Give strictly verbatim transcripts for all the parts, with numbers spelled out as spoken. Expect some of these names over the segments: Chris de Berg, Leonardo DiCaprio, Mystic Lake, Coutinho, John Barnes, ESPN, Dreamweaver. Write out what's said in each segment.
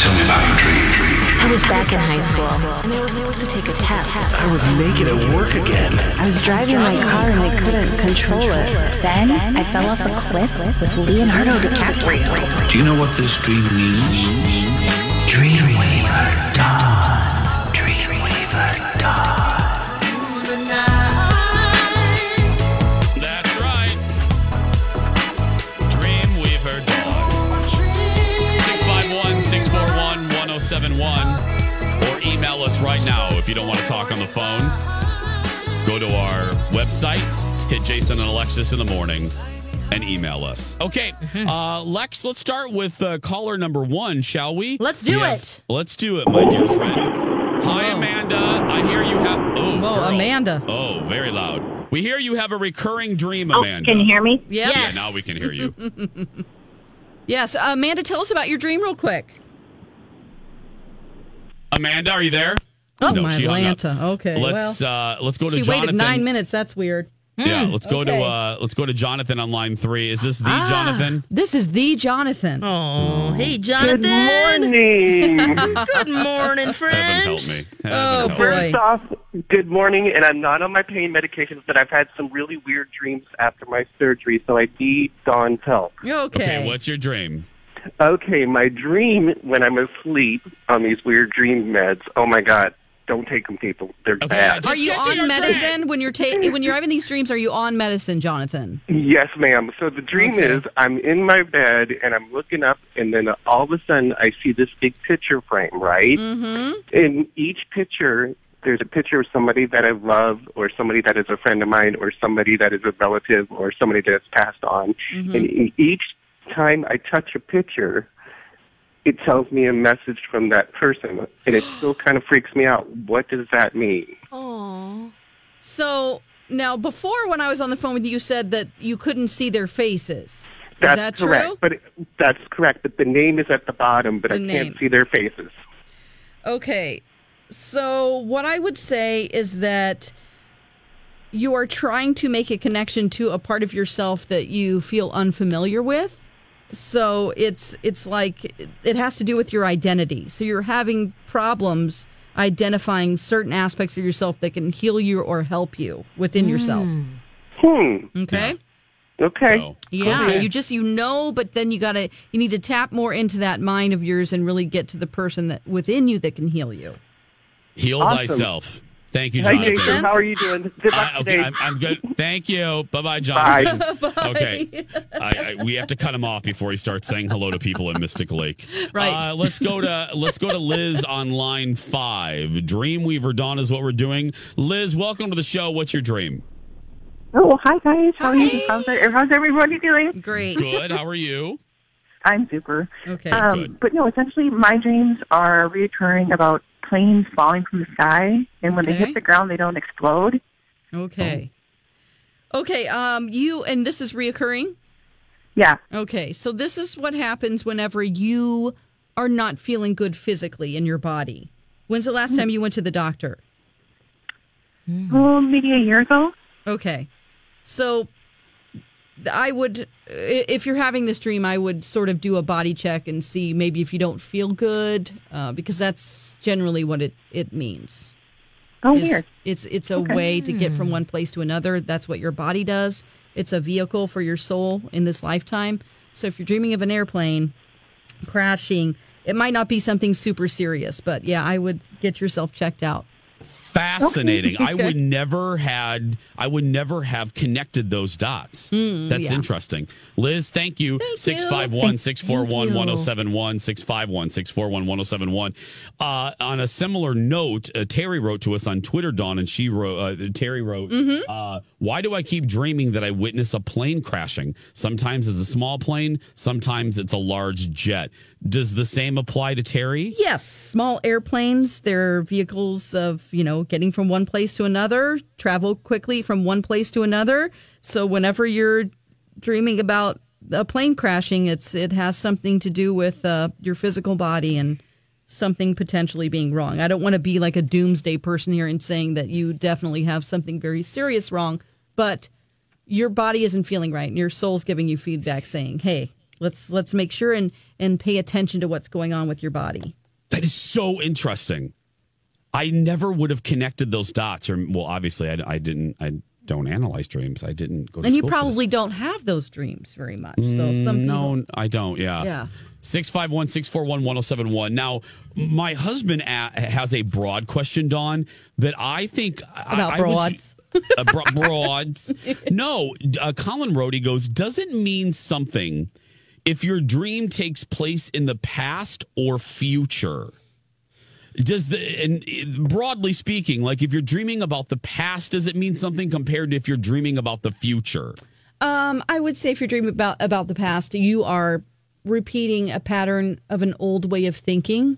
Tell me about your dream. I was back in high school, and I was supposed to take a test. I was naked at work again. I was driving my car, and I couldn't control it. Then I fell off a cliff with Leonardo DiCaprio. Do you know what this dream means? Dreamweaver Dawn. Dreamweaver Dawn. seven one, or email us right now if you don't want to talk on the phone. Go to our website, hit Jason and Alexis in the morning, and email us. Okay, uh, Lex, let's start with uh, caller number one, shall we? Let's do we have, it. Let's do it, my dear friend. Hi, Whoa. Amanda. I hear you have... Oh, Whoa, Amanda. Oh, very loud. We hear you have a recurring dream, Amanda. Oh, can you hear me? Yes. Yeah, now we can hear you. Yes, uh, Amanda, tell us about your dream real quick. Amanda, are you there? Oh, no, my Atlanta. Okay, let's well, uh, let's go to she Jonathan. She waited nine minutes. That's weird. Hmm, yeah, let's go okay. to uh, let's go to Jonathan on line three. Is this the ah, Jonathan? This is the Jonathan. Oh, hey, Jonathan. Good morning. Good morning, friend. Heaven help me. Heaven oh, help first me. off, good morning, and I'm not on my pain medications, but I've had some really weird dreams after my surgery, so I need Dawn's help. Okay. Okay, what's your dream? Okay, my dream when I'm asleep on these weird dream meds. Oh my God, don't take them, people. They're okay, bad. Are you on medicine dream. when you're ta- when you're having these dreams? Are you on medicine, Jonathan? Yes, ma'am. So the dream okay. is I'm in my bed and I'm looking up, and then all of a sudden I see this big picture frame, right? Mm-hmm. In each picture, there's a picture of somebody that I love, or somebody that is a friend of mine, or somebody that is a relative, or somebody that has passed on, mm-hmm. and in each time I touch a picture, it tells me a message from that person, and it still kind of freaks me out. What does that mean? Oh, so now before when I was on the phone with you, you said that you couldn't see their faces. Is that's that true? Correct, but it, that's correct. But the name is at the bottom, but the I name. can't see their faces. Okay, so what I would say is that you are trying to make a connection to a part of yourself that you feel unfamiliar with. So it's it's like it has to do with your identity. So you're having problems identifying certain aspects of yourself that can heal you or help you within mm. yourself. Hmm. Okay. Yeah. Okay. So, yeah. Okay. You just you know, but then you gotta you need to tap more into that mind of yours and really get to the person that within you that can heal you. Heal awesome. thyself. Thank you, Jonathan. Hi, Jason. How are you doing? Good luck uh, okay, today. I'm, I'm good. Thank you. Bye-bye, Jonathan. Bye. Bye. Okay. I, I, we have to cut him off before he starts saying hello to people in Mystic Lake. Right. Uh, let's go to let's go to Liz on line five. Dreamweaver Dawn is what we're doing. Liz, welcome to the show. What's your dream? Oh, hi, guys. How hi. are you? How's, how's everybody doing? Great. Good. How are you? I'm super. Okay. Um, good. But no, essentially, my dreams are reoccurring about planes falling from the sky, and when okay. they hit the ground, they don't explode. Okay. Okay, um, you, and this is reoccurring? Yeah. Okay, so this is what happens whenever you are not feeling good physically in your body. When's the last mm. time you went to the doctor? Well, maybe a year ago. Okay. So I would, if you're having this dream, I would sort of do a body check and see maybe if you don't feel good, uh, because that's generally what it, it means. Oh, is, weird. It's, it's a okay. way to get from one place to another. That's what your body does. It's a vehicle for your soul in this lifetime. So if you're dreaming of an airplane, crashing. It might not be something super serious, but yeah, I would get yourself checked out. Fascinating. Okay. I would never had. I would never have connected those dots. Mm, That's yeah. interesting. Liz, thank you. six five one, six four one, one oh seven one six five one, six four one, one oh seven one Uh, on a similar note, uh, Terry wrote to us on Twitter, Dawn, and she wrote, uh, Terry wrote, mm-hmm. uh, why do I keep dreaming that I witness a plane crashing? Sometimes it's a small plane. Sometimes it's a large jet. Does the same apply to Terry? Yes. Small airplanes, they're vehicles of, you know, getting from one place to another, travel quickly from one place to another. So whenever you're dreaming about a plane crashing, it's it has something to do with uh, your physical body and something potentially being wrong. I don't want to be like a doomsday person here and saying that you definitely have something very serious wrong, but your body isn't feeling right and your soul's giving you feedback saying, hey, let's let's make sure and, and pay attention to what's going on with your body. That is so interesting. I never would have connected those dots. Or well, obviously, I, I didn't. I don't analyze dreams. I didn't go to school. And you probably don't have those dreams very much. So some no, people, I don't. Yeah. Yeah. six five one, six four one, one oh seven one Now, my husband a- has a broad question, Dawn, that I think about I, broads. I was, uh, bro- broads. No, uh, Colin Rohde goes. Does it mean something if your dream takes place in the past or future? Does the and broadly speaking, like if you're dreaming about the past, does it mean something compared to if you're dreaming about the future? Um, I would say if you're dreaming about about the past, you are repeating a pattern of an old way of thinking.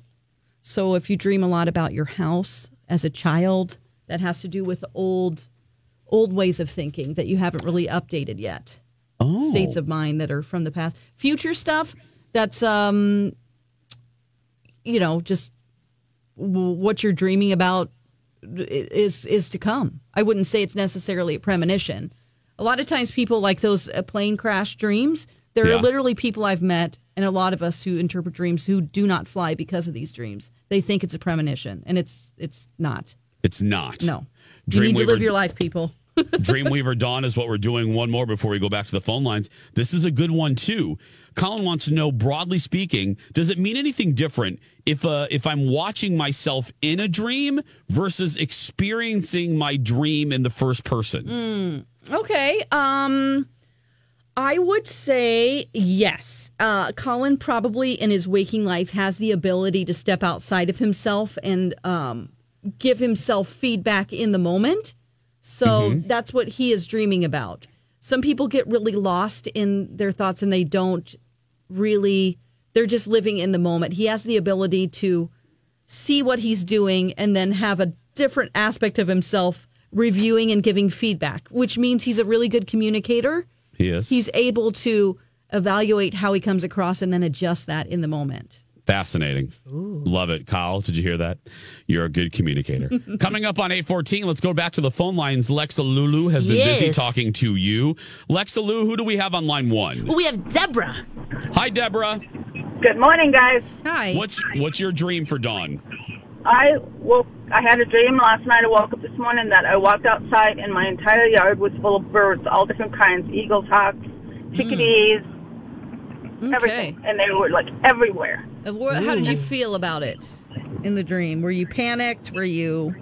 So if you dream a lot about your house as a child, that has to do with old old ways of thinking that you haven't really updated yet. Oh. States of mind that are from the past. Future stuff, that's, um, you know, just what you're dreaming about is is to come. I wouldn't say it's necessarily a premonition. A lot of times people like those plane crash dreams, there yeah. are literally people I've met, and a lot of us who interpret dreams who do not fly because of these dreams. They think it's a premonition, and it's it's not. It's not. No. Dream you need Weaver- to live your life, people. Dreamweaver Dawn is what we're doing. One more before we go back to the phone lines. This is a good one, too. Colin wants to know, broadly speaking, does it mean anything different if uh, if I'm watching myself in a dream versus experiencing my dream in the first person? Mm, okay. Um, I would say yes. Uh, Colin probably in his waking life has the ability to step outside of himself and um, give himself feedback in the moment. So mm-hmm. that's what he is dreaming about. Some people get really lost in their thoughts and they don't really, they're just living in the moment. He has the ability to see what he's doing and then have a different aspect of himself reviewing and giving feedback, which means he's a really good communicator. He is. He's able to evaluate how he comes across and then adjust that in the moment. Fascinating. Ooh. Love it. Kyle, did you hear that? You're a good communicator. Coming up on eight fourteen, let's go back to the phone lines. Lexa Lulu has been yes. busy talking to you. Lexa Lulu, who do we have on line one? We have Deborah. Hi, Deborah. Good morning, guys. Hi. What's what's your dream for Dawn? I woke, I had a dream last night. I woke up this morning that I walked outside and my entire yard was full of birds, all different kinds, eagle hawks, chickadees, mm. everything. Okay. And they were like everywhere. How did you feel about it in the dream? Were you panicked? Were you?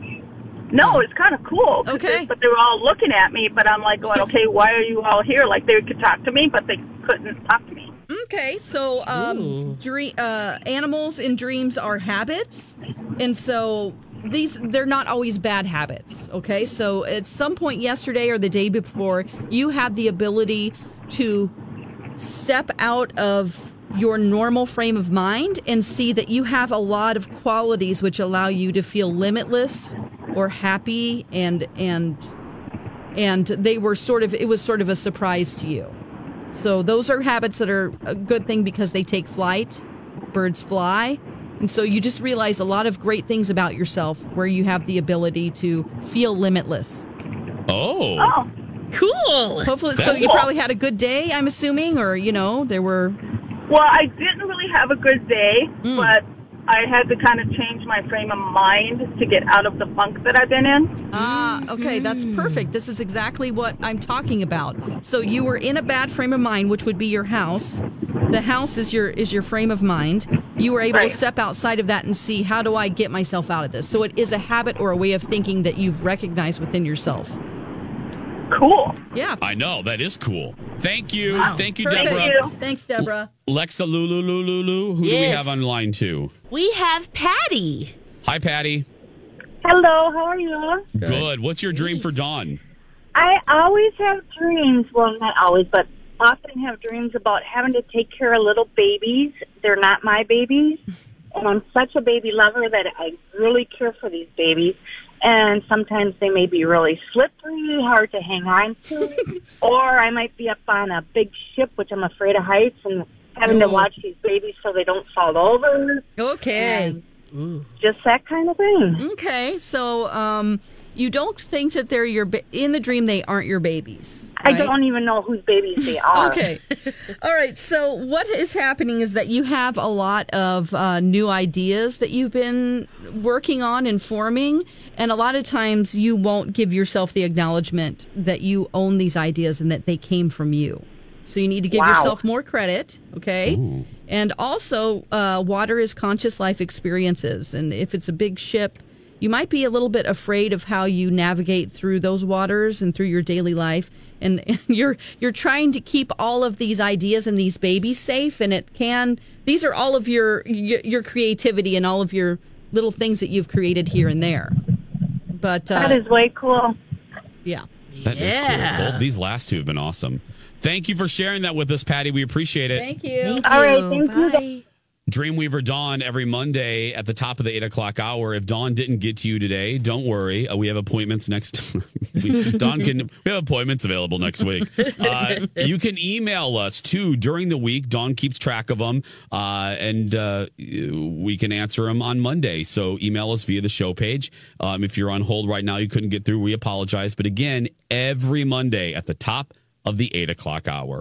No, it's kind of cool. Okay. But they were all looking at me, but I'm like going, okay, why are you all here? Like they could talk to me, but they couldn't talk to me. Okay, so um, dream, uh, animals in dreams are habits, and so these they're not always bad habits, okay? So at some point yesterday or the day before, you had the ability to step out of your normal frame of mind and see that you have a lot of qualities which allow you to feel limitless or happy, and and and they were sort of it was sort of a surprise to you. So those are habits that are a good thing because they take flight. Birds fly. And so you just realize a lot of great things about yourself where you have the ability to feel limitless. Oh, oh. Cool. Hopefully. That's so you cool. probably had a good day, I'm assuming, or, you know, there were. Well, I didn't really have a good day, mm. but I had to kind of change my frame of mind to get out of the funk that I've been in. Ah, okay, that's perfect. This is exactly what I'm talking about. So you were in a bad frame of mind, which would be your house, the house is your is your frame of mind. You were able right. to step outside of that and see, how do I get myself out of this? So it is a habit or a way of thinking that you've recognized within yourself. Cool. Yeah. I know. That is cool. Thank you. Wow. Thank you, Deborah. Thank you. Thanks, Deborah. Lexa Lulu Lulu Lulu. Who yes. do we have on line two? We have Patty. Hi, Patty. Hello. How are you? Good. Good. What's your dream for dawn? I always have dreams. Well, not always, but often have dreams about having to take care of little babies. They're not my babies. And I'm such a baby lover that I really care for these babies. And sometimes they may be really slippery, hard to hang on to. Or I might be up on a big ship, which I'm afraid of heights, and having Ooh. to watch these babies so they don't fall over. Okay. Just that kind of thing. Okay. So um, you don't think that they're your ba- in the dream they aren't your babies, right? I don't even know whose babies they are. Okay. All right. So what is happening is that you have a lot of uh, new ideas that you've been working on and forming. And a lot of times you won't give yourself the acknowledgement that you own these ideas and that they came from you. So you need to give wow. yourself more credit. Okay. Ooh. And also, uh, water is conscious life experiences. And if it's a big ship, you might be a little bit afraid of how you navigate through those waters and through your daily life. And, and you're you're trying to keep all of these ideas and these babies safe. And it can, these are all of your your creativity and all of your little things that you've created here and there. But uh, that is way cool. Yeah. That yeah. is cool. Well, these last two have been awesome. Thank you for sharing that with us, Patty. We appreciate it. Thank you. Thank you. All right. Thank Bye. you. Dreamweaver Dawn every Monday at the top of the eight o'clock hour. If Dawn didn't get to you today, don't worry. Uh, we have appointments next. we, Dawn can. We have appointments available next week. Uh, you can email us too during the week. Dawn keeps track of them, uh, and uh, we can answer them on Monday. So email us via the show page. Um, if you're on hold right now, you couldn't get through. We apologize, but again, every Monday at the top of the eight o'clock hour.